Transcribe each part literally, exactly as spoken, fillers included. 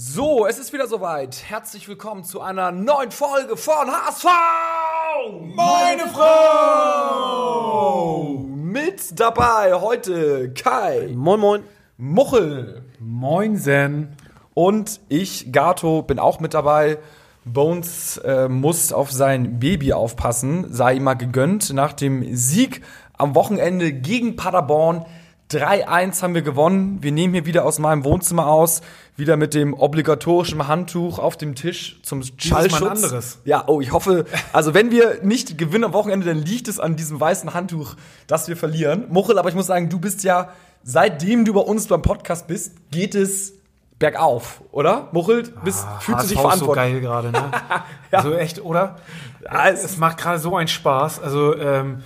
So, es ist wieder soweit. Herzlich willkommen zu einer neuen Folge von H S V! Meine Frau! Mit dabei heute Kai. Moin, moin. Muchel. Moinsen. Und ich, Gato, bin auch mit dabei. Bones äh, muss auf sein Baby aufpassen. Sei ihm mal gegönnt. Nach dem Sieg am Wochenende gegen Paderborn drei eins haben wir gewonnen. Wir nehmen hier wieder aus meinem Wohnzimmer aus. Wieder mit dem obligatorischen Handtuch auf dem Tisch zum Schallschutz. Mal ein anderes. Ja, oh, ich hoffe, also wenn wir nicht gewinnen am Wochenende, dann liegt es an diesem weißen Handtuch, dass wir verlieren. Muchel, aber ich muss sagen, du bist ja, seitdem du bei uns beim Podcast bist, geht es bergauf, oder? Muchel, bist, ah, fühlst du dich verantwortlich? Ist so geil gerade, ne? Ja. Also echt, oder? Ja, es, es macht gerade so einen Spaß. Also, ähm,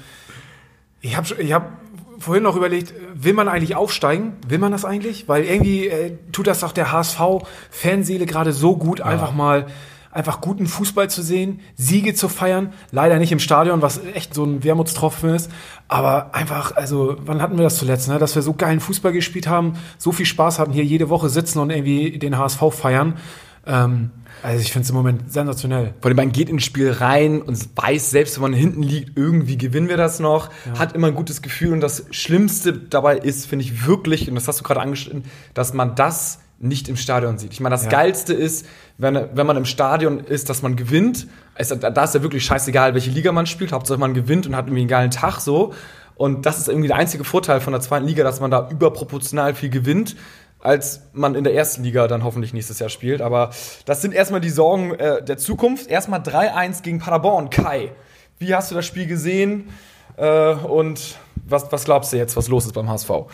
ich hab, ich hab, vorhin noch überlegt, will man eigentlich aufsteigen? Will man das eigentlich? Weil irgendwie äh, tut das doch der H S V-Fanseele gerade so gut, ja. einfach mal einfach guten Fußball zu sehen, Siege zu feiern. Leider nicht im Stadion, was echt so ein Wermutstropfen ist. Aber einfach, also wann hatten wir das zuletzt, ne? Dass wir so geilen Fußball gespielt haben, so viel Spaß hatten, hier jede Woche sitzen und irgendwie den H S V feiern. Ähm, also ich finde es im Moment sensationell. Vor allem, man geht ins Spiel rein und weiß, selbst wenn man hinten liegt, irgendwie gewinnen wir das noch, ja. Hat immer ein gutes Gefühl und das Schlimmste dabei ist, finde ich wirklich, und das hast du gerade angeschnitten, dass man das nicht im Stadion sieht. Ich meine, das ja. Geilste ist, wenn, wenn man im Stadion ist, dass man gewinnt. Es, da ist ja wirklich scheißegal, welche Liga man spielt, Hauptsache man gewinnt und hat irgendwie einen geilen Tag so. Und das ist irgendwie der einzige Vorteil von der zweiten Liga, dass man da überproportional viel gewinnt, als man in der ersten Liga dann hoffentlich nächstes Jahr spielt. Aber das sind erstmal die Sorgen äh, der Zukunft. Erstmal drei eins gegen Paderborn. Kai, wie hast du das Spiel gesehen? Äh, und was, was glaubst du jetzt, was los ist beim H S V?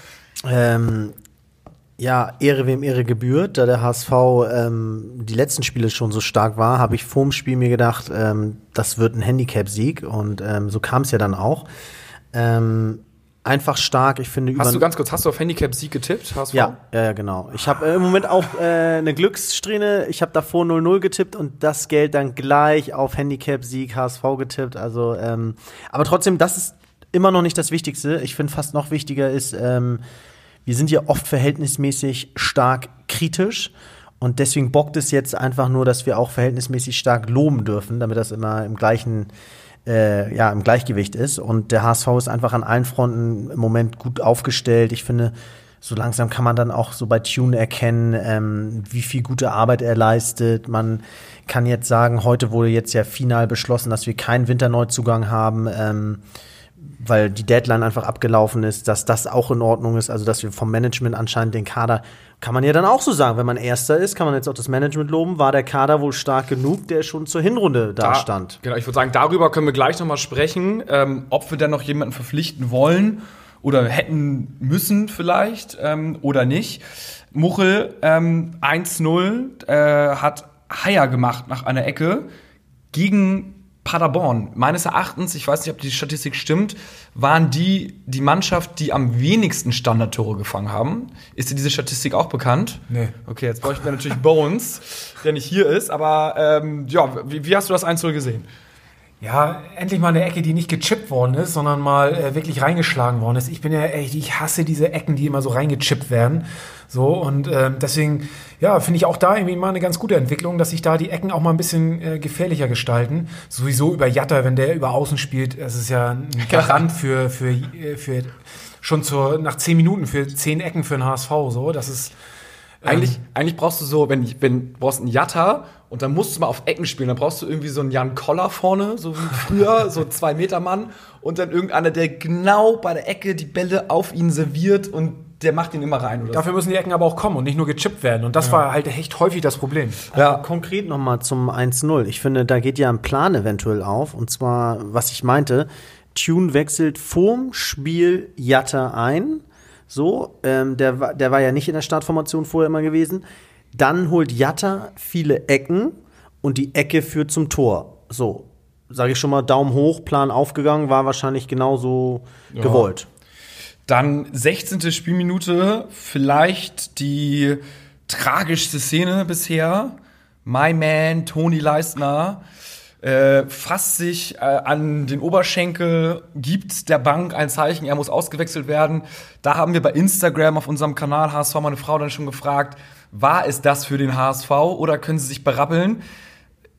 Ähm, ja, Ehre wem Ehre gebührt. Da der H S V ähm, die letzten Spiele schon so stark war, habe ich vorm Spiel mir gedacht, ähm, das wird ein Handicap-Sieg. Und ähm, so kam es ja dann auch. Ähm, Einfach stark, ich finde. Hast du ganz kurz, hast du auf Handicap-Sieg getippt? H S V? Ja, ja, genau. Ich habe äh, im Moment auch äh, eine Glückssträhne. Ich habe davor null null getippt und das Geld dann gleich auf Handicap-Sieg H S V getippt. Also, ähm, aber trotzdem, das ist immer noch nicht das Wichtigste. Ich finde, fast noch wichtiger ist, ähm, wir sind ja oft verhältnismäßig stark kritisch. Und deswegen bockt es jetzt einfach nur, dass wir auch verhältnismäßig stark loben dürfen, damit das immer im gleichen Äh, ja, im Gleichgewicht ist. Und der H S V ist einfach an allen Fronten im Moment gut aufgestellt. Ich finde, so langsam kann man dann auch so bei Tune erkennen, ähm, wie viel gute Arbeit er leistet. Man kann jetzt sagen, heute wurde jetzt ja final beschlossen, dass wir keinen Winterneuzugang haben, ähm, weil die Deadline einfach abgelaufen ist, dass das auch in Ordnung ist. Also, dass wir vom Management anscheinend den Kader, kann man ja dann auch so sagen, wenn man Erster ist, kann man jetzt auch das Management loben, war der Kader wohl stark genug, der schon zur Hinrunde da, da stand. Genau, ich würde sagen, darüber können wir gleich nochmal sprechen, ähm, ob wir dann noch jemanden verpflichten wollen oder hätten müssen vielleicht ähm, oder nicht. Muchel, ähm, eins null äh, hat Haier gemacht nach einer Ecke gegen Paderborn, meines Erachtens, ich weiß nicht, ob die Statistik stimmt, waren die die Mannschaft, die am wenigsten Standardtore gefangen haben. Ist dir diese Statistik auch bekannt? Nee. Okay, jetzt bräuchten wir natürlich Bones, der nicht hier ist, aber ähm, ja, wie, wie hast du das eins null gesehen? Ja, endlich mal eine Ecke, die nicht gechippt worden ist, sondern mal äh, wirklich reingeschlagen worden ist. Ich bin ja echt, ich hasse diese Ecken, die immer so reingechippt werden. So, und äh, deswegen, ja, finde ich auch da irgendwie mal eine ganz gute Entwicklung, dass sich da die Ecken auch mal ein bisschen äh, gefährlicher gestalten. Sowieso über Jatta, wenn der über Außen spielt, das ist ja ein Garant für, für, für schon zur, nach zehn Minuten für zehn Ecken für den H S V. So, das ist. Ähm, eigentlich, eigentlich brauchst du so, wenn ich bin, brauchst einen Jatta. Und dann musst du mal auf Ecken spielen. Dann brauchst du irgendwie so einen Jan Koller vorne, so wie früher, so zwei Meter Mann. Und dann irgendeiner, der genau bei der Ecke die Bälle auf ihn serviert und der macht ihn immer rein. Oder? Dafür müssen die Ecken aber auch kommen und nicht nur gechippt werden. Und das ja. war halt echt häufig das Problem. Ja. Also konkret nochmal zum eins null. Ich finde, da geht ja ein Plan eventuell auf. Und zwar, was ich meinte, Tune wechselt vorm Spiel Jatta ein. So, ähm, der, der war ja nicht in der Startformation vorher immer gewesen. Dann holt Jatta viele Ecken und die Ecke führt zum Tor. So, sage ich schon mal, Daumen hoch, Plan aufgegangen, war wahrscheinlich genauso ja. gewollt. Dann sechzehnte Spielminute, vielleicht die tragischste Szene bisher. My man, Toni Leistner, äh, fasst sich äh, an den Oberschenkel, gibt der Bank ein Zeichen, er muss ausgewechselt werden. Da haben wir bei Instagram auf unserem Kanal H S V Meine Frau dann schon gefragt, war es das für den H S V oder können sie sich berappeln?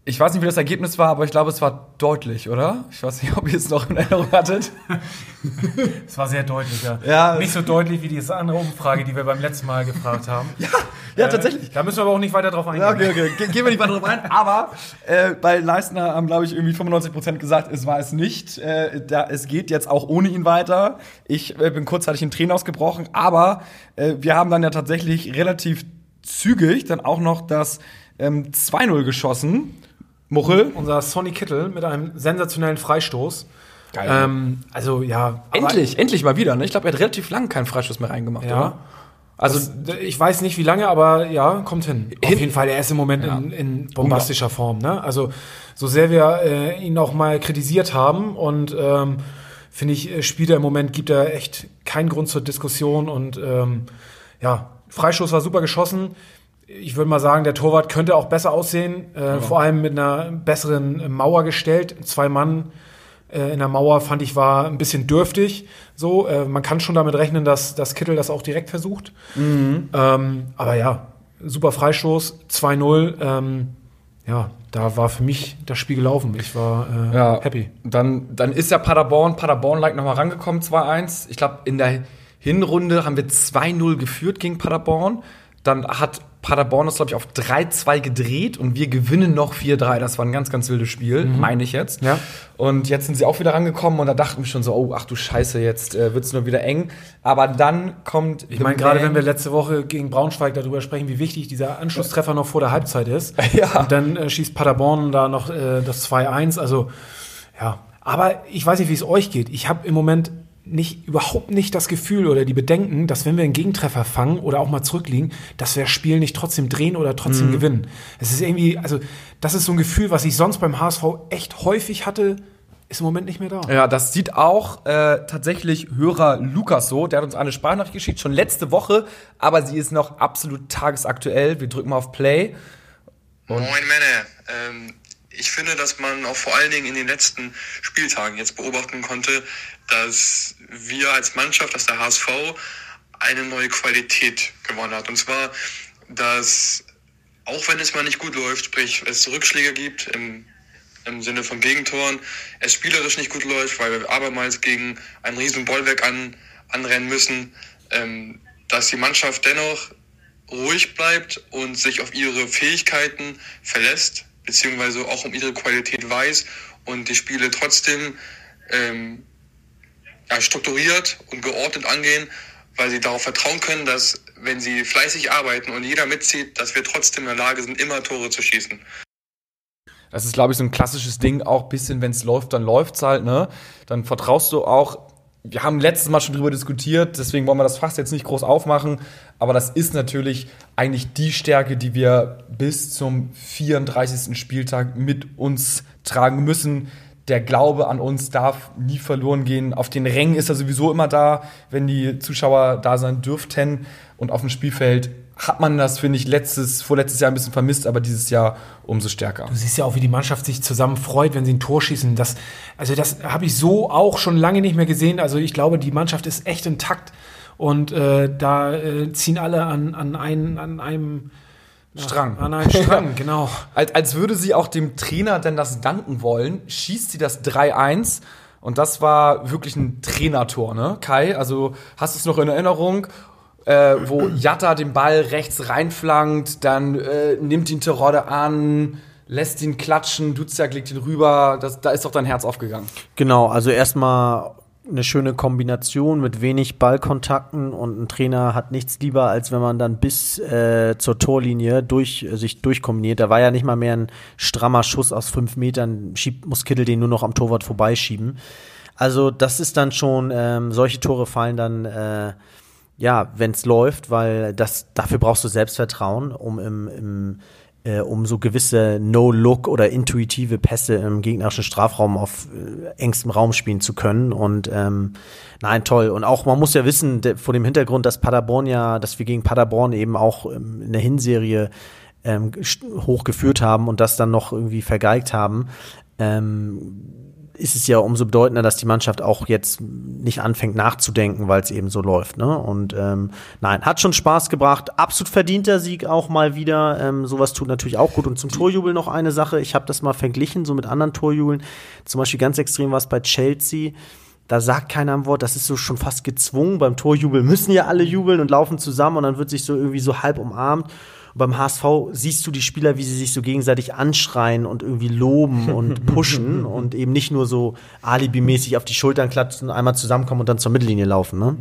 Ich weiß nicht, wie das Ergebnis war, aber ich glaube, es war deutlich, oder? Ich weiß nicht, ob ihr es noch in Erinnerung hattet. Es war sehr deutlich, ja. ja. Nicht so deutlich wie diese andere Umfrage, die wir beim letzten Mal gefragt haben. Ja, ja äh, tatsächlich. Da müssen wir aber auch nicht weiter drauf eingehen. Ja, okay, okay. Ge- gehen wir nicht weiter drauf ein. Aber äh, bei Leistner haben, glaube ich, irgendwie fünfundneunzig Prozent gesagt, es war es nicht. Äh, da, es geht jetzt auch ohne ihn weiter. Ich äh, bin kurzzeitig in Tränen ausgebrochen. Aber äh, wir haben dann ja tatsächlich relativ zügig dann auch noch das ähm, zwei null geschossen. Muchel. Unser Sonny Kittel mit einem sensationellen Freistoß. Geil. Ähm, also, ja. Endlich, endlich mal wieder. Ne? Ich glaube, er hat relativ lang keinen Freistoß mehr reingemacht. Ja. Oder? Also, das, ich weiß nicht, wie lange, aber ja, kommt hin. hin. Auf jeden Fall, er ist im Moment ja. in, in bombastischer Form. Ne? Also, so sehr wir äh, ihn auch mal kritisiert haben und ähm, finde ich, spielt er im Moment, gibt er echt keinen Grund zur Diskussion und ähm, ja, Freistoß war super geschossen. Ich würde mal sagen, der Torwart könnte auch besser aussehen, äh, ja. vor allem mit einer besseren Mauer gestellt. Zwei Mann äh, in der Mauer, fand ich, war ein bisschen dürftig. So, äh, man kann schon damit rechnen, dass, dass Kittel das auch direkt versucht. Mhm. Ähm, aber ja, super Freistoß, zwei null. Ähm, ja, da war für mich das Spiel gelaufen. Ich war äh, ja, happy. Dann, dann ist ja Paderborn, Paderborn-like nochmal rangekommen, zwei eins. Ich glaube, in der Hinrunde haben wir zwei null geführt gegen Paderborn. Dann hat Paderborn ist, glaube ich, auf drei zwei gedreht und wir gewinnen noch vier drei. Das war ein ganz, ganz wildes Spiel, mhm. meine ich jetzt. Ja. Und jetzt sind sie auch wieder rangekommen und da dachten wir schon so, oh, ach du Scheiße, jetzt äh, wird's nur wieder eng. Aber dann kommt... Ich meine, gerade wenn wir letzte Woche gegen Braunschweig darüber sprechen, wie wichtig dieser Anschlusstreffer noch vor der Halbzeit ist. Ja. Und dann äh, schießt Paderborn da noch äh, das zwei eins. Also, ja. Aber ich weiß nicht, wie es euch geht. Ich habe im Moment... Nicht, überhaupt nicht das Gefühl oder die Bedenken, dass wenn wir einen Gegentreffer fangen oder auch mal zurückliegen, dass wir das Spiel nicht trotzdem drehen oder trotzdem mhm. gewinnen. Es ist irgendwie, also das ist so ein Gefühl, was ich sonst beim H S V echt häufig hatte, ist im Moment nicht mehr da. Ja, das sieht auch äh, tatsächlich Hörer Lukas so, der hat uns eine Sprachnachricht geschickt, schon letzte Woche, aber sie ist noch absolut tagesaktuell. Wir drücken mal auf Play. Und Moin Männer, ähm, ich finde, dass man auch vor allen Dingen in den letzten Spieltagen jetzt beobachten konnte, dass wir als Mannschaft, dass der H S V eine neue Qualität gewonnen hat. Und zwar, dass auch wenn es mal nicht gut läuft, sprich es Rückschläge gibt im, im Sinne von Gegentoren, es spielerisch nicht gut läuft, weil wir abermals gegen ein riesen Bollwerk an, anrennen müssen, ähm, dass die Mannschaft dennoch ruhig bleibt und sich auf ihre Fähigkeiten verlässt, beziehungsweise auch um ihre Qualität weiß und die Spiele trotzdem ähm, Ja, strukturiert und geordnet angehen, weil sie darauf vertrauen können, dass, wenn sie fleißig arbeiten und jeder mitzieht, dass wir trotzdem in der Lage sind, immer Tore zu schießen. Das ist, glaube ich, so ein klassisches Ding, auch ein bisschen, wenn es läuft, dann läuft's halt, ne? Dann vertraust du auch. Wir haben letztes Mal schon drüber diskutiert, deswegen wollen wir das Fass jetzt nicht groß aufmachen, aber das ist natürlich eigentlich die Stärke, die wir bis zum vierunddreißigsten Spieltag mit uns tragen müssen. Der Glaube an uns darf nie verloren gehen. Auf den Rängen ist er sowieso immer da, wenn die Zuschauer da sein dürften. Und auf dem Spielfeld hat man das, finde ich, letztes, vorletztes Jahr ein bisschen vermisst, aber dieses Jahr umso stärker. Du siehst ja auch, wie die Mannschaft sich zusammen freut, wenn sie ein Tor schießen. Das, also das habe ich so auch schon lange nicht mehr gesehen. Also ich glaube, die Mannschaft ist echt intakt. Und äh, da äh, ziehen alle an, an, einen, an einem... Strang. Ah, nein, Strang, genau. Als, als würde sie auch dem Trainer denn das danken wollen, schießt sie das drei eins. Und das war wirklich ein Trainertor, ne, Kai? Also hast du es noch in Erinnerung, äh, wo Jatta den Ball rechts reinflankt, dann äh, nimmt ihn Terodde an, lässt ihn klatschen, Duziak legt ihn rüber. Das, da ist doch dein Herz aufgegangen. Genau, also erstmal eine schöne Kombination mit wenig Ballkontakten und ein Trainer hat nichts lieber, als wenn man dann bis äh, zur Torlinie durch, äh, sich durchkombiniert. Da war ja nicht mal mehr ein strammer Schuss aus fünf Metern, schiebt, muss Kittel den nur noch am Torwart vorbeischieben. Also das ist dann schon, ähm, solche Tore fallen dann, äh, ja, wenn es läuft, weil das dafür brauchst du Selbstvertrauen, um im, im Äh, um so gewisse No-Look oder intuitive Pässe im gegnerischen Strafraum auf äh, engstem Raum spielen zu können. Und ähm, nein, toll. Und auch, man muss ja wissen, de- vor dem Hintergrund, dass Paderborn ja, dass wir gegen Paderborn eben auch ähm, in der Hinserie ähm, hochgeführt haben und das dann noch irgendwie vergeigt haben, ähm, ist es ja umso bedeutender, dass die Mannschaft auch jetzt nicht anfängt nachzudenken, weil es eben so läuft. Ne? Und ähm, nein, hat schon Spaß gebracht. Absolut verdienter Sieg auch mal wieder. Ähm, sowas tut natürlich auch gut. Und zum Torjubel noch eine Sache. Ich habe das mal verglichen, so mit anderen Torjubeln. Zum Beispiel ganz extrem war es bei Chelsea. Da sagt keiner ein Wort, das ist so schon fast gezwungen. Beim Torjubel müssen ja alle jubeln und laufen zusammen und dann wird sich so irgendwie so halb umarmt. Und beim H S V siehst du die Spieler, wie sie sich so gegenseitig anschreien und irgendwie loben und pushen und eben nicht nur so alibimäßig auf die Schultern klatschen, einmal zusammenkommen und dann zur Mittellinie laufen. Ne?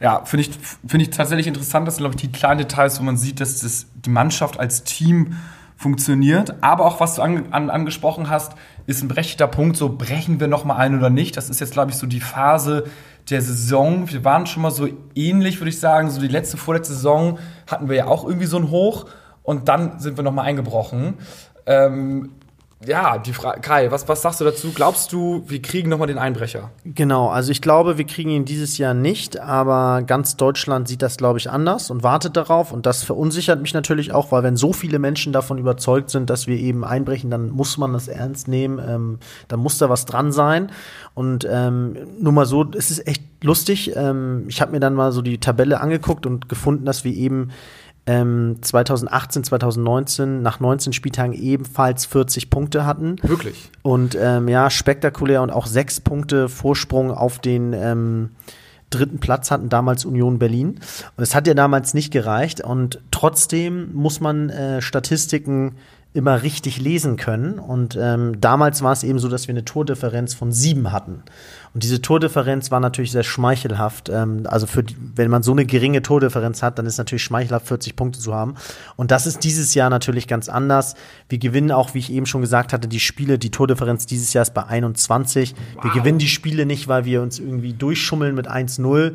Ja, finde ich, find ich tatsächlich interessant. Das sind, glaube ich, die kleinen Details, wo man sieht, dass das, die Mannschaft als Team funktioniert. Aber auch, was du an, an, angesprochen hast, ist ein berechtigter Punkt, so brechen wir nochmal ein oder nicht. Das ist jetzt, glaube ich, so die Phase der Saison. Wir waren schon mal so ähnlich, würde ich sagen. So die letzte, vorletzte Saison hatten wir ja auch irgendwie so ein Hoch. Und dann sind wir nochmal eingebrochen. Ähm, ja, die Frage, Kai, was, was sagst du dazu? Glaubst du, wir kriegen nochmal den Einbrecher? Genau, also ich glaube, wir kriegen ihn dieses Jahr nicht. Aber ganz Deutschland sieht das, glaube ich, anders und wartet darauf. Und das verunsichert mich natürlich auch, weil wenn so viele Menschen davon überzeugt sind, dass wir eben einbrechen, dann muss man das ernst nehmen. Ähm, dann muss da was dran sein. Und ähm, nur mal so, es ist echt lustig. Ähm, ich habe mir dann mal so die Tabelle angeguckt und gefunden, dass wir eben zweitausendachtzehn, zweitausendneunzehn nach neunzehn Spieltagen ebenfalls vierzig Punkte hatten. Wirklich? Und ähm, ja, spektakulär und auch sechs Punkte Vorsprung auf den ähm, dritten Platz hatten damals Union Berlin. Und es hat ja damals nicht gereicht. Und trotzdem muss man äh, Statistiken immer richtig lesen können. Und ähm, damals war es eben so, dass wir eine Tordifferenz von sieben hatten. Und diese Tordifferenz war natürlich sehr schmeichelhaft. Ähm, also für die, wenn man so eine geringe Tordifferenz hat, dann ist natürlich schmeichelhaft, vierzig Punkte zu haben. Und das ist dieses Jahr natürlich ganz anders. Wir gewinnen auch, wie ich eben schon gesagt hatte, die Spiele. Die Tordifferenz dieses Jahr ist bei einundzwanzig. Wow. Wir gewinnen die Spiele nicht, weil wir uns irgendwie durchschummeln mit eins null,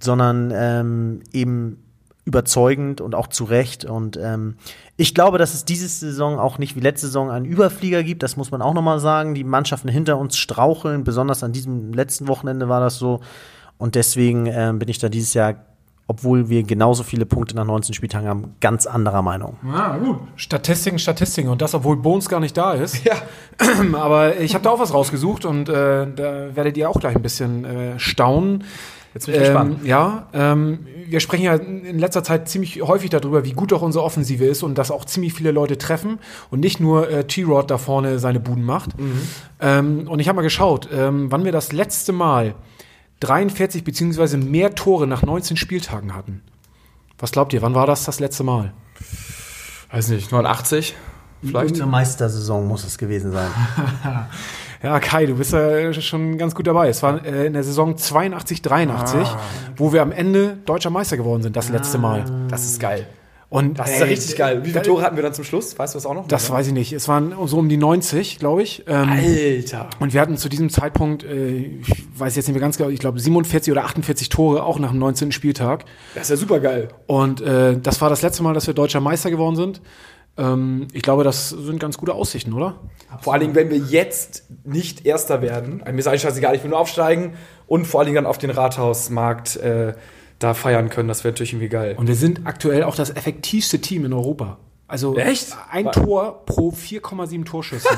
sondern ähm, eben überzeugend und auch zu Recht. Und ähm, ich glaube, dass es diese Saison auch nicht wie letzte Saison einen Überflieger gibt. Das muss man auch nochmal sagen. Die Mannschaften hinter uns straucheln. Besonders an diesem letzten Wochenende war das so. Und deswegen ähm, bin ich da dieses Jahr, obwohl wir genauso viele Punkte nach neunzehn Spieltagen haben, ganz anderer Meinung. Ja, gut. Statistiken, Statistiken. Und das, obwohl Bones gar nicht da ist. Ja. Aber ich habe da auch was rausgesucht. Und äh, da werdet ihr auch gleich ein bisschen äh, staunen. Jetzt bin ich gespannt. Ähm, ja, ähm, wir sprechen ja in letzter Zeit ziemlich häufig darüber, wie gut doch unsere Offensive ist und dass auch ziemlich viele Leute treffen und nicht nur äh, T-Rod da vorne seine Buden macht. Mhm. Ähm, und ich habe mal geschaut, ähm, wann wir das letzte Mal dreiundvierzig beziehungsweise mehr Tore nach neunzehn Spieltagen hatten. Was glaubt ihr, wann war das das letzte Mal? Weiß nicht, neunundachtzig vielleicht? In der Meistersaison muss es gewesen sein. Ja, Kai, du bist ja schon ganz gut dabei. Es war äh, in der Saison zweiundachtzig, dreiundachtzig, ah. wo wir am Ende deutscher Meister geworden sind, das ah. letzte Mal. Das ist geil. Und das ey, ist ja richtig geil. Wie viele Tore hatten wir dann zum Schluss? Weißt du das auch noch? Das weiß ich nicht. Es waren so um die neunzig, glaube ich. Ähm, Alter. Und wir hatten zu diesem Zeitpunkt, äh, ich weiß jetzt nicht mehr ganz genau, ich glaube siebenundvierzig oder achtundvierzig Tore, auch nach dem neunzehnten Spieltag. Das ist ja super geil. Und äh, das war das letzte Mal, dass wir deutscher Meister geworden sind. Ich glaube, das sind ganz gute Aussichten, oder? Absolut. Vor allen Dingen, wenn wir jetzt nicht Erster werden, mir ist eigentlich scheißegal, ich will nur aufsteigen und vor allen Dingen dann auf den Rathausmarkt äh, da feiern können, das wäre natürlich irgendwie geil. Und wir sind aktuell auch das effektivste Team in Europa. Also echt? Ein Was? Tor pro vier Komma sieben Torschüsse.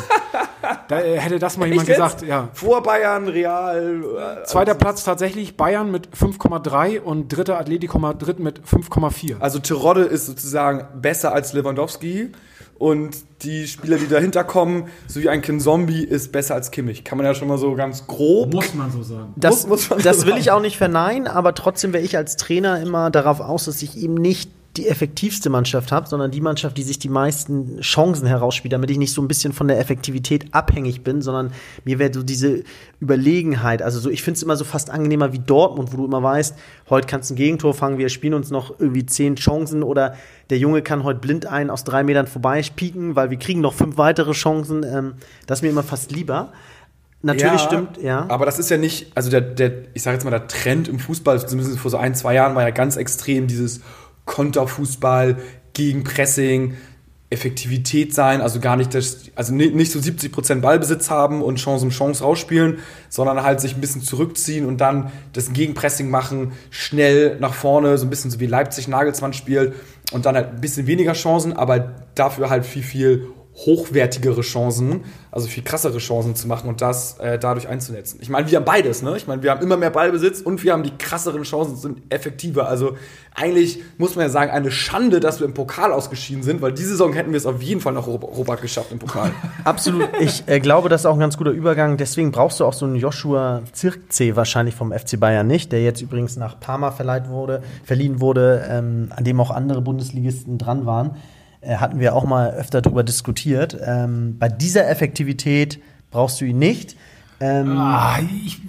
Da hätte das mal jemand gesagt. Ja. Vor Bayern, Real. Äh, Zweiter Platz tatsächlich Bayern mit fünf Komma drei und dritter Atletico Madrid mit fünf Komma vier. Also Terodde ist sozusagen besser als Lewandowski und die Spieler, die dahinter kommen, so wie ein Kinzombie, ist besser als Kimmich. Kann man ja schon mal so ganz grob. Muss man so sagen. Das, muss, muss man das so will sagen. Ich auch nicht verneinen, aber trotzdem wäre ich als Trainer immer darauf aus, dass ich eben nicht die effektivste Mannschaft habe, sondern die Mannschaft, die sich die meisten Chancen herausspielt, damit ich nicht so ein bisschen von der Effektivität abhängig bin, sondern mir wäre so diese Überlegenheit, also so, ich finde es immer so fast angenehmer wie Dortmund, wo du immer weißt, heute kannst du ein Gegentor fangen, wir spielen uns noch irgendwie zehn Chancen oder der Junge kann heute blind einen aus drei Metern vorbei pieken, weil wir kriegen noch fünf weitere Chancen, ähm, das ist mir immer fast lieber. Natürlich ja, stimmt, ja. Aber das ist ja nicht, also der, der ich sage jetzt mal, der Trend im Fußball, zumindest vor so ein, zwei Jahren war ja ganz extrem dieses Konterfußball, Gegenpressing, Effektivität sein, also gar nicht das, also nicht so siebzig Prozent Ballbesitz haben und Chance um Chance rausspielen, sondern halt sich ein bisschen zurückziehen und dann das Gegenpressing machen, schnell nach vorne, so ein bisschen so wie Leipzig Nagelsmann spielt und dann halt ein bisschen weniger Chancen, aber dafür halt viel, viel hochwertigere Chancen, also viel krassere Chancen zu machen und das äh, dadurch einzunetzen. Ich meine, wir haben beides, ne? Ich meine, wir haben immer mehr Ballbesitz und wir haben die krasseren Chancen, sind effektiver. Also eigentlich muss man ja sagen, eine Schande, dass wir im Pokal ausgeschieden sind, weil diese Saison hätten wir es auf jeden Fall nach Europa geschafft im Pokal. Absolut. Ich äh, glaube, das ist auch ein ganz guter Übergang. Deswegen brauchst du auch so einen Joshua Zirkzee wahrscheinlich vom F C Bayern nicht, der jetzt übrigens nach Parma verleiht wurde, verliehen wurde, ähm, an dem auch andere Bundesligisten dran waren. Hatten wir auch mal öfter drüber diskutiert. Ähm, bei dieser Effektivität brauchst du ihn nicht. Ähm ah, ich,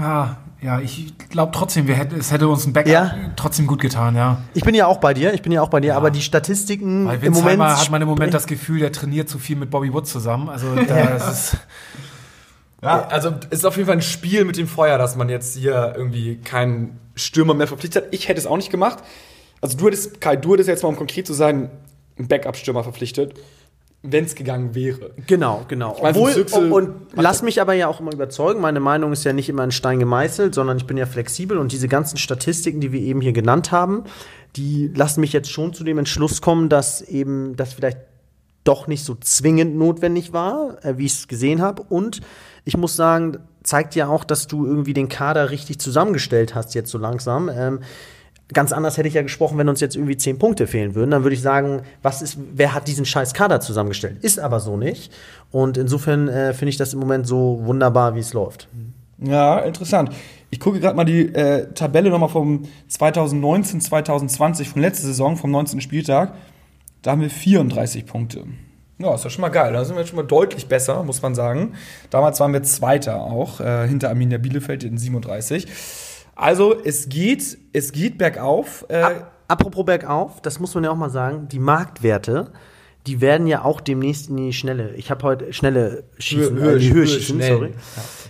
ja, ja, ich glaube trotzdem, wir hätte, es hätte uns ein Backup ja. trotzdem gut getan, ja. Ich bin ja auch bei dir, ich bin ja auch bei dir, ja. aber die Statistiken Weil im Moment... hat man im Moment das Gefühl, der trainiert zu viel mit Bobby Wood zusammen. Also das ist... Ja, also es ist auf jeden Fall ein Spiel mit dem Feuer, dass man jetzt hier irgendwie keinen Stürmer mehr verpflichtet hat. Ich hätte es auch nicht gemacht. Also du hättest, Kai, du hättest jetzt mal, um konkret zu sein, einen Backup-Stürmer verpflichtet, wenn es gegangen wäre. Genau, genau. Ich mein, Obwohl, Süchsel, und lass mich aber ja auch immer überzeugen, meine Meinung ist ja nicht immer in Stein gemeißelt, sondern ich bin ja flexibel und diese ganzen Statistiken, die wir eben hier genannt haben, die lassen mich jetzt schon zu dem Entschluss kommen, dass eben das vielleicht doch nicht so zwingend notwendig war, wie ich es gesehen habe. Und ich muss sagen, zeigt ja auch, dass du irgendwie den Kader richtig zusammengestellt hast jetzt so langsam. Ähm, Ganz anders hätte ich ja gesprochen, wenn uns jetzt irgendwie zehn Punkte fehlen würden. Dann würde ich sagen, was ist, wer hat diesen scheiß Kader zusammengestellt? Ist aber so nicht. Und insofern äh, finde ich das im Moment so wunderbar, wie es läuft. Ja, interessant. Ich gucke gerade mal die äh, Tabelle nochmal vom zwanzig neunzehn zwanzig zwanzig, von letzter Saison, vom neunzehnten Spieltag. Da haben wir vierunddreißig Punkte. Ja, ist ja schon mal geil. Da sind wir jetzt schon mal deutlich besser, muss man sagen. Damals waren wir Zweiter auch, äh, hinter Arminia Bielefeld in siebenunddreißig. Also, es geht, es geht bergauf. Äh Apropos bergauf, das muss man ja auch mal sagen, die Marktwerte, die werden ja auch demnächst in die Schnelle. Ich habe heute schnelle Schießen, Höhe, äh, die Höhe, Höhe Schießen, schnell. sorry.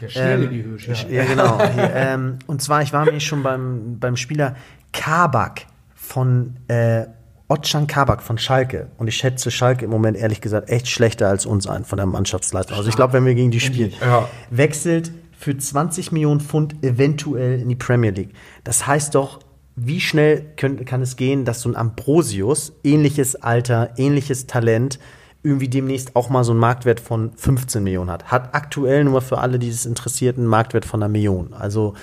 Ja, schnell ähm, die Höhe Schießen. Ja, genau. ähm, und zwar, ich war nämlich schon beim, beim Spieler Kabak von äh, Otschan Kabak von Schalke. Und ich schätze Schalke im Moment, ehrlich gesagt, echt schlechter als uns ein von der Mannschaftsleistung. Also, ich glaube, wenn wir gegen die spielen, ja. wechselt für zwanzig Millionen Pfund eventuell in die Premier League. Das heißt doch, wie schnell könnt, kann es gehen, dass so ein Ambrosius, ähnliches Alter, ähnliches Talent, irgendwie demnächst auch mal so einen Marktwert von fünfzehn Millionen hat. Hat aktuell, nur mal für alle, die es interessiert, einen Marktwert von einer Million. Also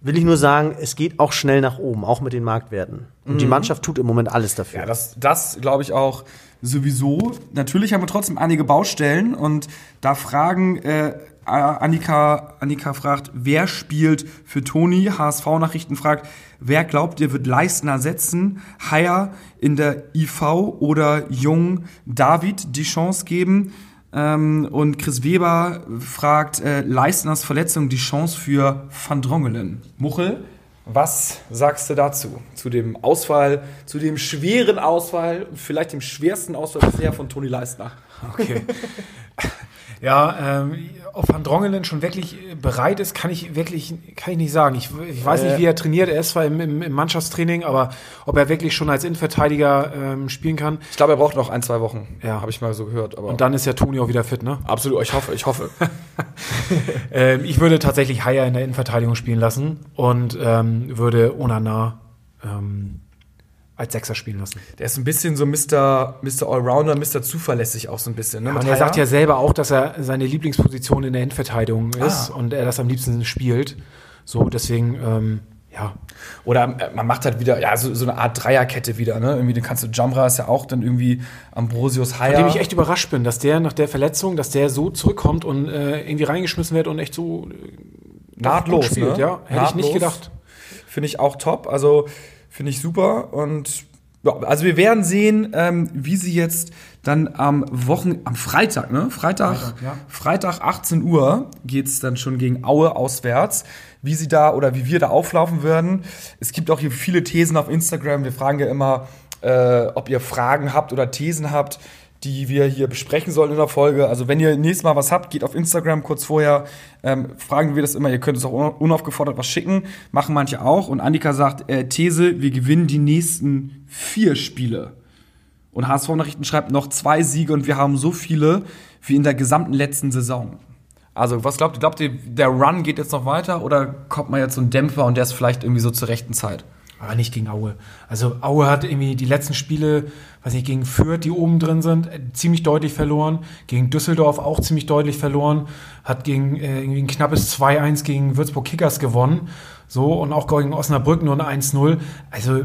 will ich nur sagen, es geht auch schnell nach oben, auch mit den Marktwerten. Und mhm. die Mannschaft tut im Moment alles dafür. Ja, das, das glaube ich auch sowieso. Natürlich haben wir trotzdem einige Baustellen und da fragen... Äh Annika, Annika fragt, wer spielt für Toni? H S V-Nachrichten fragt, wer glaubt ihr wird Leistner ersetzen? Haier in der I V oder Jung David die Chance geben? Ähm, und Chris Weber fragt, äh, Leistners Verletzung die Chance für Van Drongelen? Muchel, was sagst du dazu? Zu dem Ausfall, zu dem schweren Ausfall, vielleicht dem schwersten Ausfall bisher von Toni Leistner. Okay. Ja, ähm, ob Van Drongelen schon wirklich bereit ist, kann ich wirklich kann ich nicht sagen. Ich, ich weiß nicht, wie er trainiert. Er ist zwar im, im, im Mannschaftstraining, aber ob er wirklich schon als Innenverteidiger ähm, spielen kann. Ich glaube, er braucht noch ein, zwei Wochen. Ja, habe ich mal so gehört. Aber und dann ist ja Toni auch wieder fit, ne? Absolut, ich hoffe, ich hoffe. ähm, ich würde tatsächlich Haier in der Innenverteidigung spielen lassen und ähm, würde Onana ähm, als Sechser spielen lassen. Der ist ein bisschen so Mister Mister Allrounder, Mister Zuverlässig auch so ein bisschen. Ne? Ja, und er sagt ja selber auch, dass er seine Lieblingsposition in der Endverteidigung ist ah. und er das am liebsten spielt. So, deswegen, ähm, ja. Oder man macht halt wieder ja, so, so eine Art Dreierkette wieder. Ne? Irgendwie, dann kannst du Jamra ist ja auch dann irgendwie Ambrosius Haier. Von dem ich echt überrascht bin, dass der nach der Verletzung, dass der so zurückkommt und äh, irgendwie reingeschmissen wird und echt so äh, nahtlos spielt. Ne? Ja, hätte nahtlos. ich nicht gedacht. Finde ich auch top. Also, Finde ich super. Und ja, also wir werden sehen, ähm, wie sie jetzt dann am Wochen, am Freitag, ne? Freitag, Freitag, ja. Freitag achtzehn Uhr geht's dann schon gegen Aue auswärts. Wie sie da oder wie wir da auflaufen werden. Es gibt auch hier viele Thesen auf Instagram. Wir fragen ja immer, äh, ob ihr Fragen habt oder Thesen habt, die wir hier besprechen sollen in der Folge. Also wenn ihr nächstes Mal was habt, geht auf Instagram kurz vorher, ähm, fragen wir das immer. Ihr könnt uns auch unaufgefordert was schicken, machen manche auch. Und Annika sagt, äh, These, wir gewinnen die nächsten vier Spiele. Und H S V-Nachrichten schreibt noch zwei Siege und wir haben so viele wie in der gesamten letzten Saison. Also was glaubt ihr? Glaubt ihr, der Run geht jetzt noch weiter oder kommt man jetzt so ein Dämpfer und der ist vielleicht irgendwie so zur rechten Zeit? aber nicht gegen Aue. Also Aue hat irgendwie die letzten Spiele, weiß nicht, gegen Fürth, die oben drin sind, äh, ziemlich deutlich verloren, gegen Düsseldorf auch ziemlich deutlich verloren, hat gegen äh, irgendwie ein knappes zwei eins gegen Würzburg Kickers gewonnen, so, und auch gegen Osnabrück nur ein eins null. Also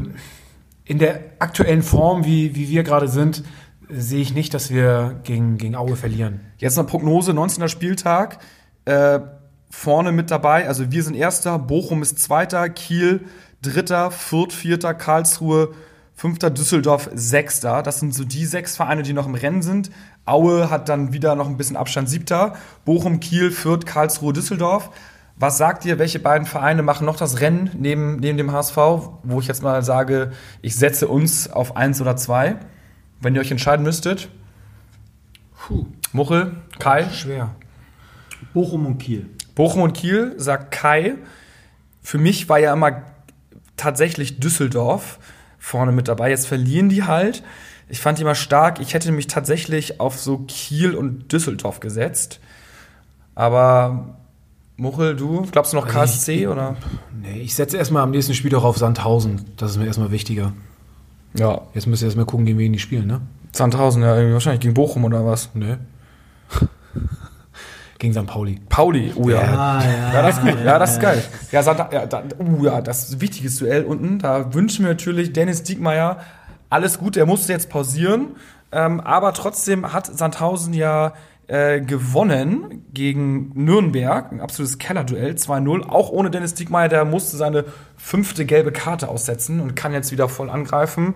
in der aktuellen Form, wie, wie wir gerade sind, sehe ich nicht, dass wir gegen, gegen Aue verlieren. Jetzt eine Prognose, neunzehnter Spieltag, äh, vorne mit dabei, also wir sind Erster, Bochum ist Zweiter, Kiel Dritter, Fürth Vierter, Karlsruhe Fünfter, Düsseldorf Sechster. Das sind so die sechs Vereine, die noch im Rennen sind. Aue hat dann wieder noch ein bisschen Abstand, Siebter, Bochum, Kiel, Fürth, Karlsruhe, Düsseldorf. Was sagt ihr, welche beiden Vereine machen noch das Rennen neben, neben dem H S V, wo ich jetzt mal sage, ich setze uns auf eins oder zwei? Wenn ihr euch entscheiden müsstet, Puh. Muchel, Kai. Schwer. Bochum und Kiel. Bochum und Kiel, sagt Kai. Für mich war ja immer tatsächlich Düsseldorf vorne mit dabei. Jetzt verlieren die halt. Ich fand die immer stark. Ich hätte mich tatsächlich auf so Kiel und Düsseldorf gesetzt. Aber Muchel, du? Glaubst du noch K S C? Ich, oder? Nee, ich setze erstmal am nächsten Spiel doch auf Sandhausen. Das ist mir erstmal wichtiger. Ja. Jetzt müsst ihr erstmal gucken, gegen wen die spielen, ne? Sandhausen, ja, wahrscheinlich gegen Bochum oder was? Ne. Gegen Sankt Pauli. Pauli, oh ja. Ja, ja, ja, das ist gut. Ja, das ist geil. Ja, Sand, ja, da, oh ja, das ist ein wichtiges Duell unten. Da wünschen wir natürlich Dennis Diekmeyer alles Gute. Er musste jetzt pausieren. Ähm, aber trotzdem hat Sandhausen ja äh, gewonnen gegen Nürnberg. Ein absolutes Kellerduell, zwei null. Auch ohne Dennis Diekmeyer, der musste seine fünfte gelbe Karte aussetzen und kann jetzt wieder voll angreifen.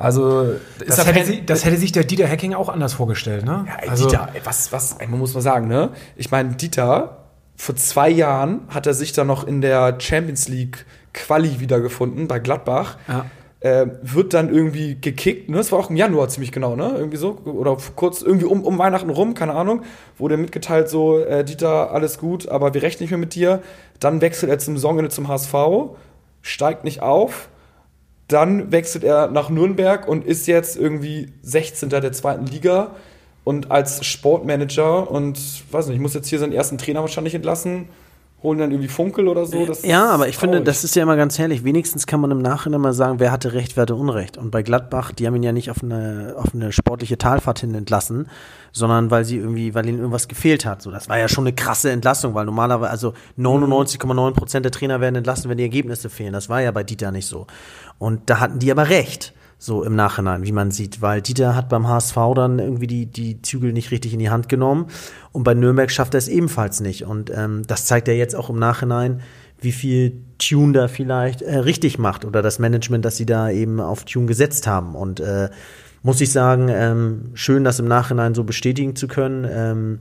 Also das, das, hätte sich, das hätte sich der Dieter Hecking auch anders vorgestellt, ne? Ja, ey, also Dieter, ey, was, was, einmal muss man sagen, ne? Ich meine, Dieter, vor zwei Jahren hat er sich dann noch in der Champions League Quali wiedergefunden bei Gladbach. Ja. Äh, wird dann irgendwie gekickt, ne? Das war auch im Januar ziemlich genau, ne? Irgendwie so, oder kurz irgendwie um, um Weihnachten rum, keine Ahnung, wurde mitgeteilt so, äh, Dieter, alles gut, aber wir rechnen nicht mehr mit dir. Dann wechselt er zum Saisonende zum H S V, steigt nicht auf. Dann wechselt er nach Nürnberg und ist jetzt irgendwie sechzehnter der zweiten Liga und als Sportmanager und, weiß nicht, ich muss jetzt hier seinen ersten Trainer wahrscheinlich entlassen, holen dann irgendwie Funkel oder so. Das ja, aber ich traurig. Finde, das ist ja immer ganz herrlich. Wenigstens kann man im Nachhinein mal sagen, wer hatte Recht, wer hatte Unrecht. Und bei Gladbach, die haben ihn ja nicht auf eine, auf eine sportliche Talfahrt hin entlassen, sondern weil sie irgendwie, weil ihnen irgendwas gefehlt hat. So, das war ja schon eine krasse Entlassung, weil normalerweise, also neunundneunzig Komma neun Prozent der Trainer werden entlassen, wenn die Ergebnisse fehlen. Das war ja bei Dieter nicht so. Und da hatten die aber recht, so im Nachhinein, wie man sieht, weil Dieter hat beim H S V dann irgendwie die, die Zügel nicht richtig in die Hand genommen und bei Nürnberg schafft er es ebenfalls nicht. Und ähm, das zeigt ja jetzt auch im Nachhinein, wie viel Tune da vielleicht äh, richtig macht oder das Management, das sie da eben auf Tune gesetzt haben. Und äh, muss ich sagen, ähm, schön, das im Nachhinein so bestätigen zu können. Ähm,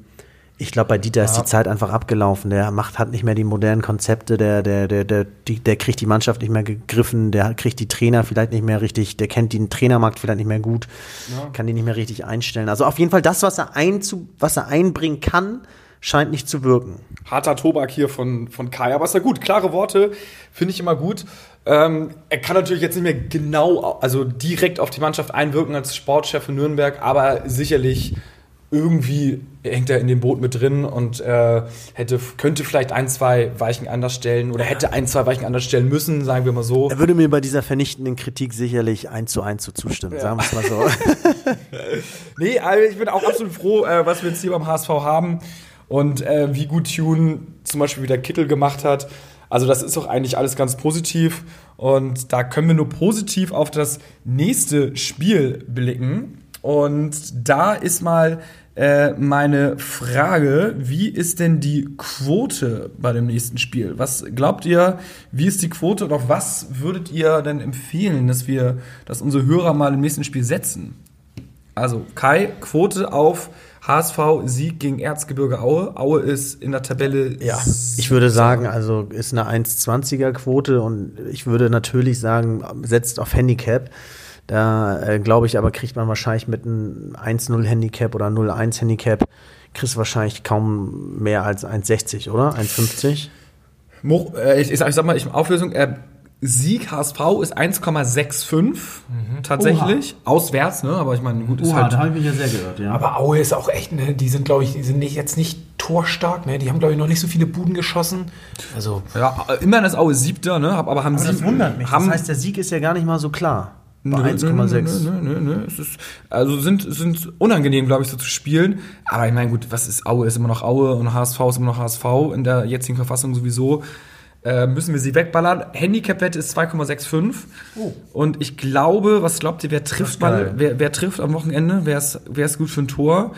ich glaube, bei Dieter ja. ist die Zeit einfach abgelaufen. Der macht, hat nicht mehr die modernen Konzepte, der, der, der, der, der kriegt die Mannschaft nicht mehr gegriffen, der kriegt die Trainer vielleicht nicht mehr richtig, der kennt den Trainermarkt vielleicht nicht mehr gut, ja. kann die nicht mehr richtig einstellen. Also auf jeden Fall das, was er, einzu, was er einbringen kann, scheint nicht zu wirken. Harter Tobak hier von, von Kai, aber ist ja gut. Klare Worte finde ich immer gut. Ähm, er kann natürlich jetzt nicht mehr genau, also direkt auf die Mannschaft einwirken als Sportchef in Nürnberg, aber sicherlich irgendwie hängt er in dem Boot mit drin und äh, hätte, könnte vielleicht ein, zwei Weichen anders stellen oder hätte ein, zwei Weichen anders stellen müssen, sagen wir mal so. Er würde mir bei dieser vernichtenden Kritik sicherlich eins zu eins zu zustimmen, ja. sagen wir es mal so. Nee, also ich bin auch absolut froh, äh, was wir jetzt hier beim H S V haben und äh, wie gut Tune zum Beispiel wieder Kittel gemacht hat. Also das ist doch eigentlich alles ganz positiv und da können wir nur positiv auf das nächste Spiel blicken. Und da ist mal äh, meine Frage, wie ist denn die Quote bei dem nächsten Spiel? Was glaubt ihr, wie ist die Quote und auf was würdet ihr denn empfehlen, dass wir, dass unsere Hörer mal im nächsten Spiel setzen? Also Kai, Quote auf H S V-Sieg gegen Erzgebirge Aue. Aue ist in der Tabelle... Ja, ich würde sagen, also ist eine eins zwanziger Quote und ich würde natürlich sagen, setzt auf Handicap. Da äh, glaube ich aber, kriegt man wahrscheinlich mit einem eins null Handicap oder null eins Handicap, kriegst du wahrscheinlich kaum mehr als eins sechzig, oder? eins fünfzig? Mo- äh, ich, ich, sag, ich sag mal, ich, Auflösung, äh, Sieg H S V ist eins Komma fünfundsechzig mhm. tatsächlich. Oha. Auswärts, ne? Aber ich meine, gut, ist Oha, halt... da habe ich mich ja sehr gehört, ja. Aber Aue ist auch echt, ne? Die sind, glaube ich, die sind nicht, jetzt nicht torstark, ne? Die haben, glaube ich, noch nicht so viele Buden geschossen. Also ja, immerhin ist Aue Siebter, ne? Aber haben aber sie. Das wundert mich. Das heißt, der Sieg ist ja gar nicht mal so klar. Bei eins Komma sechs. Nö, nö, nö, nö. Es ist, also sind, sind unangenehm, glaube ich, so zu spielen. Aber ich meine, gut, was ist Aue? Ist immer noch Aue und H S V ist immer noch H S V. In der jetzigen Verfassung sowieso. Äh, müssen wir sie wegballern. Handicap-Wette ist zwei Komma fünfundsechzig. Oh. Und ich glaube, was glaubt ihr, wer trifft mal, wer, wer trifft am Wochenende? Wer ist, wer ist gut für ein Tor?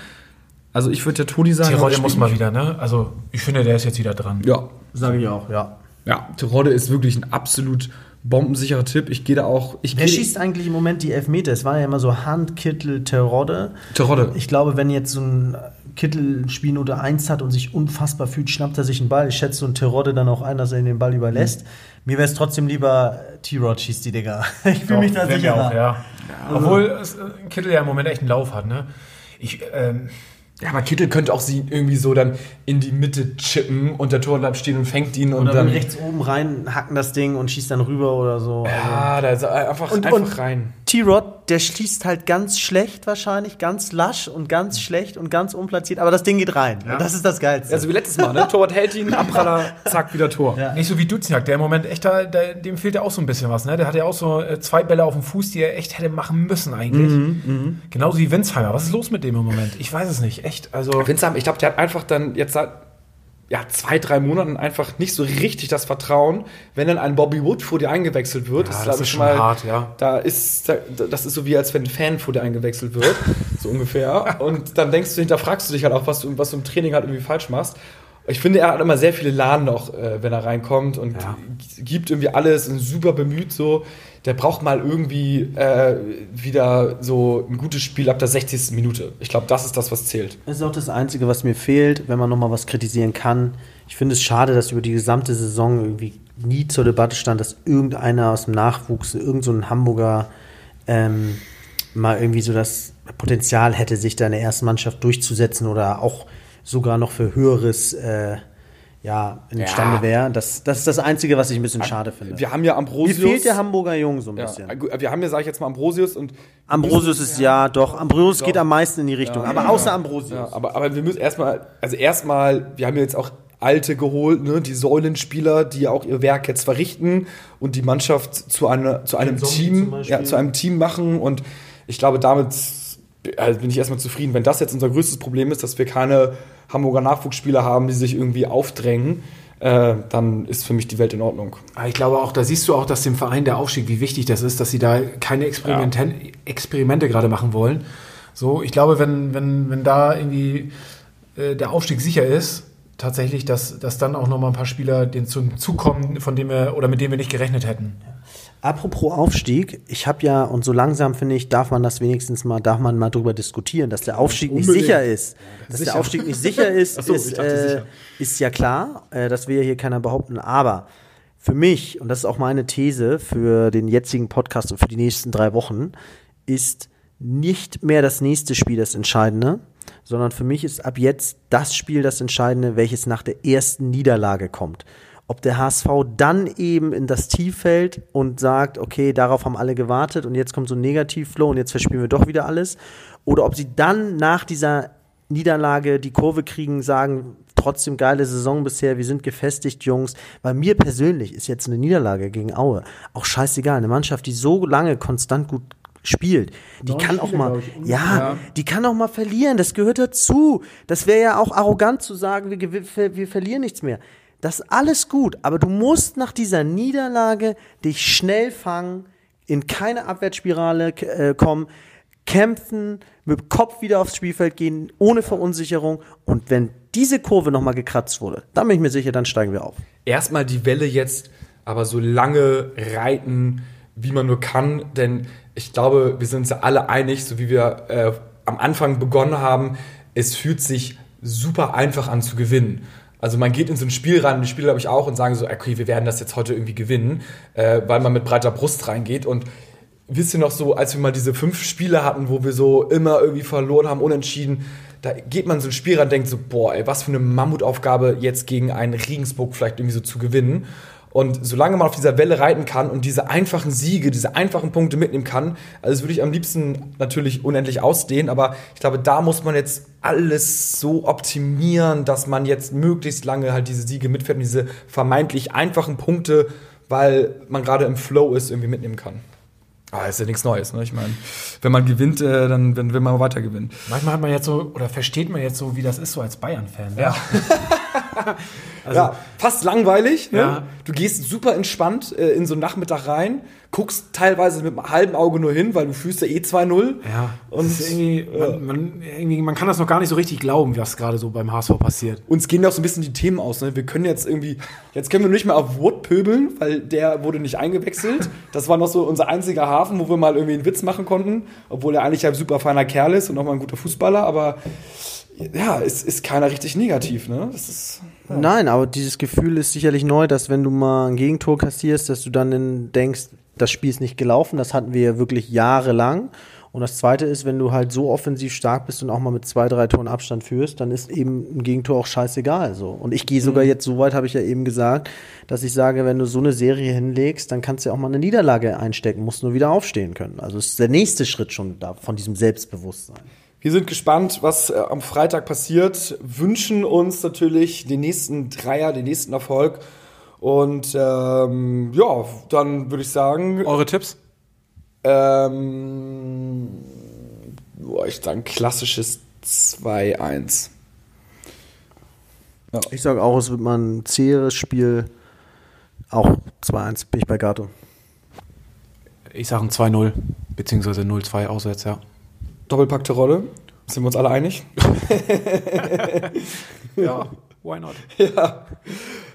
Also ich würde ja Toni sagen. Tirode muss mal wieder, ne? Also ich finde, der ist jetzt wieder dran. Ja. Sage ich auch, ja. Ja, Tirode ist wirklich ein absolut bombensicherer Tipp. Ich gehe da auch. Ich Wer schießt eigentlich im Moment die Elfmeter? Es war ja immer so Handkittel, Terodde. Terodde. Ich glaube, wenn jetzt so ein Kittel Spielminute eins hat und sich unfassbar fühlt, schnappt er sich einen Ball. Ich schätze so ein Terodde dann auch ein, dass er ihn den Ball überlässt. Mhm. Mir wäre es trotzdem lieber, T-Rod schießt die Digga. Ich fühle mich da sicherer. Auch, ja. Ja. Obwohl es, Kittel ja im Moment echt einen Lauf hat, ne? Ich, ähm Ja, aber Kittel könnte auch sie irgendwie so dann in die Mitte chippen und der Torwart bleibt stehen und fängt ihn. Und, und dann, dann rechts oben rein, hacken das Ding und schießt dann rüber oder so. Ja, also da ist einfach, und, einfach und rein. T-Rod, der schießt halt ganz schlecht wahrscheinlich, ganz lasch und ganz schlecht und ganz unplatziert, aber das Ding geht rein. Ja. Und das ist das Geilste. Also wie letztes Mal, ne? Torwart hält ihn, Abpraller, zack, wieder Tor. Ja. Nicht so wie Duziak, der im Moment echt, da, der, dem fehlt ja auch so ein bisschen was, ne? Der hat ja auch so zwei Bälle auf dem Fuß, die er echt hätte machen müssen eigentlich. Mhm, mhm. Genauso wie Winsheimer. Was ist los mit dem im Moment? Ich weiß es nicht. Echt, also Winsheimer, ich glaube, der hat einfach dann jetzt seit ja, zwei, drei Monaten einfach nicht so richtig das Vertrauen, wenn dann ein Bobby Wood vor dir eingewechselt wird. Ja, das, das ist schon mal hart, ja. Da ist, da, das ist so wie, als wenn ein Fan vor dir eingewechselt wird, so ungefähr. Und dann denkst du, hinterfragst du dich halt auch, was du, was du im Training halt irgendwie falsch machst. Ich finde, er hat immer sehr viele Lahn noch, äh, wenn er reinkommt und ja. gibt irgendwie alles und super bemüht so. Der braucht mal irgendwie äh, wieder so ein gutes Spiel ab der sechzigsten Minute. Ich glaube, das ist das, was zählt. Das ist auch das Einzige, was mir fehlt, wenn man nochmal was kritisieren kann. Ich finde es schade, dass über die gesamte Saison irgendwie nie zur Debatte stand, dass irgendeiner aus dem Nachwuchs, irgend so ein Hamburger, ähm, mal irgendwie so das Potenzial hätte, sich da in der ersten Mannschaft durchzusetzen oder auch sogar noch für höheres äh, ja, imstande ja. wäre. Das, das ist das Einzige, was ich ein bisschen schade finde. Wir haben ja Ambrosius. Mir fehlt der Hamburger Jung so ein ja. bisschen. Wir haben ja, sag ich jetzt mal, Ambrosius. und Ambrosius ist ja, ja doch. Ambrosius doch. geht am meisten in die Richtung. Ja. Aber außer ja. Ambrosius. Ja, aber, aber wir müssen erstmal, also erstmal, wir haben ja jetzt auch Alte geholt, ne? Die Säulenspieler, die ja auch ihr Werk jetzt verrichten und die Mannschaft zu, einer, zu einem Team, ja, zu einem Team machen. Und ich glaube, damit also bin ich erstmal zufrieden. Wenn das jetzt unser größtes Problem ist, dass wir keine Hamburger Nachwuchsspieler haben, die sich irgendwie aufdrängen, äh, dann ist für mich die Welt in Ordnung. Ich glaube auch, da siehst du auch, dass dem Verein der Aufstieg, wie wichtig das ist, dass sie da keine Experiment- ja. Experimente gerade machen wollen. So, ich glaube, wenn, wenn, wenn da irgendwie äh, der Aufstieg sicher ist, tatsächlich, dass, dass dann auch nochmal ein paar Spieler denen zum Zug kommen, von dem wir, oder mit denen wir nicht gerechnet hätten. Ja. Apropos Aufstieg, ich habe ja, und so langsam finde ich, darf man das wenigstens mal, darf man mal drüber diskutieren, dass der Aufstieg Unbedingt. nicht sicher ist. Dass sicher. der Aufstieg nicht sicher ist, so, ist, dachte, äh, sicher. ist ja klar, äh, das will ja hier keiner behaupten, aber für mich, und das ist auch meine These für den jetzigen Podcast und für die nächsten drei Wochen, ist nicht mehr das nächste Spiel das Entscheidende, sondern für mich ist ab jetzt das Spiel das Entscheidende, welches nach der ersten Niederlage kommt. Ob der H S V dann eben in das Tief fällt und sagt, okay, darauf haben alle gewartet und jetzt kommt so ein Negativflow und jetzt verspielen wir doch wieder alles. Oder ob sie dann nach dieser Niederlage die Kurve kriegen, sagen, trotzdem geile Saison bisher, wir sind gefestigt, Jungs. Bei mir persönlich ist jetzt eine Niederlage gegen Aue auch scheißegal. Eine Mannschaft, die so lange konstant gut spielt, die Neun kann Spiele, auch mal, ja, ja, die kann auch mal verlieren, das gehört dazu. Das wäre ja auch arrogant zu sagen, wir, wir, wir verlieren nichts mehr. Das ist alles gut, aber du musst nach dieser Niederlage dich schnell fangen, in keine Abwärtsspirale äh, kommen, kämpfen, mit dem Kopf wieder aufs Spielfeld gehen, ohne Verunsicherung. Und wenn diese Kurve nochmal gekratzt wurde, dann bin ich mir sicher, dann steigen wir auf. Erstmal die Welle jetzt aber so lange reiten, wie man nur kann, denn ich glaube, wir sind uns ja alle einig, so wie wir äh, am Anfang begonnen haben, es fühlt sich super einfach an zu gewinnen. Also man geht in so ein Spiel rein, und die Spieler, glaube ich, auch, und sagen so, okay, wir werden das jetzt heute irgendwie gewinnen, äh, weil man mit breiter Brust reingeht. Und wisst ihr noch so, als wir mal diese fünf Spiele hatten, wo wir so immer irgendwie verloren haben, unentschieden, da geht man in so ein Spiel rein und denkt so, boah, ey, was für eine Mammutaufgabe, jetzt gegen einen Regensburg vielleicht irgendwie so zu gewinnen. Und solange man auf dieser Welle reiten kann und diese einfachen Siege, diese einfachen Punkte mitnehmen kann, also das würde ich am liebsten natürlich unendlich ausdehnen, aber ich glaube, da muss man jetzt alles so optimieren, dass man jetzt möglichst lange halt diese Siege mitfährt und diese vermeintlich einfachen Punkte, weil man gerade im Flow ist, irgendwie mitnehmen kann. Ah, ist ja nichts Neues, ne? Ich meine, wenn man gewinnt, äh, dann will man weiter gewinnen. Manchmal hat man jetzt so, oder versteht man jetzt so, wie das ist, so als Bayern-Fan. Ne? Ja. Also, ja, fast langweilig. Ne? Ja. Du gehst super entspannt äh, in so einen Nachmittag rein, guckst teilweise mit einem halben Auge nur hin, weil du fühlst ja eh zwei null. Ja, und das ist irgendwie, äh, man, man, irgendwie, man kann das noch gar nicht so richtig glauben, was gerade so beim H S V passiert. Uns gehen ja auch so ein bisschen die Themen aus. Ne? Wir können jetzt irgendwie, jetzt können wir nicht mehr auf Wood pöbeln, weil der wurde nicht eingewechselt. Das war noch so unser einziger Hafen, wo wir mal irgendwie einen Witz machen konnten, obwohl er eigentlich ein super feiner Kerl ist und auch mal ein guter Fußballer, aber ja, es ist keiner richtig negativ, ne? Das ist, ja. Nein, aber dieses Gefühl ist sicherlich neu, dass wenn du mal ein Gegentor kassierst, dass du dann denkst, das Spiel ist nicht gelaufen, das hatten wir wirklich jahrelang. Und das Zweite ist, wenn du halt so offensiv stark bist und auch mal mit zwei, drei Toren Abstand führst, dann ist eben ein Gegentor auch scheißegal. So. Und ich gehe sogar jetzt so weit, habe ich ja eben gesagt, dass ich sage, wenn du so eine Serie hinlegst, dann kannst du ja auch mal eine Niederlage einstecken, musst nur wieder aufstehen können. Also ist der nächste Schritt schon da von diesem Selbstbewusstsein. Wir sind gespannt, was äh, am Freitag passiert, wünschen uns natürlich den nächsten Dreier, den nächsten Erfolg. Und ähm, ja, dann würde ich sagen... Eure Tipps? Ähm, boah, ich sage ein klassisches zwei eins. Ja. Ich sage auch, es wird mal ein zähes Spiel. Auch zwei eins, bin ich bei Gato. Ich sage ein zwei null, beziehungsweise null zwei auswärts, ja. Doppelpackte Rolle, sind wir uns alle einig? Ja, why not? Ja,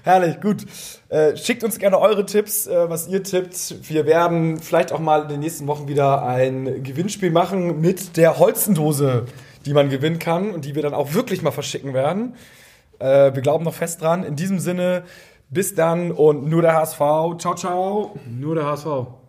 herrlich, gut. Äh, schickt uns gerne eure Tipps, äh, was ihr tippt. Wir werden vielleicht auch mal in den nächsten Wochen wieder ein Gewinnspiel machen mit der Holzendose, die man gewinnen kann und die wir dann auch wirklich mal verschicken werden. Äh, wir glauben noch fest dran. In diesem Sinne, bis dann und nur der H S V. Ciao, ciao. Nur der H S V.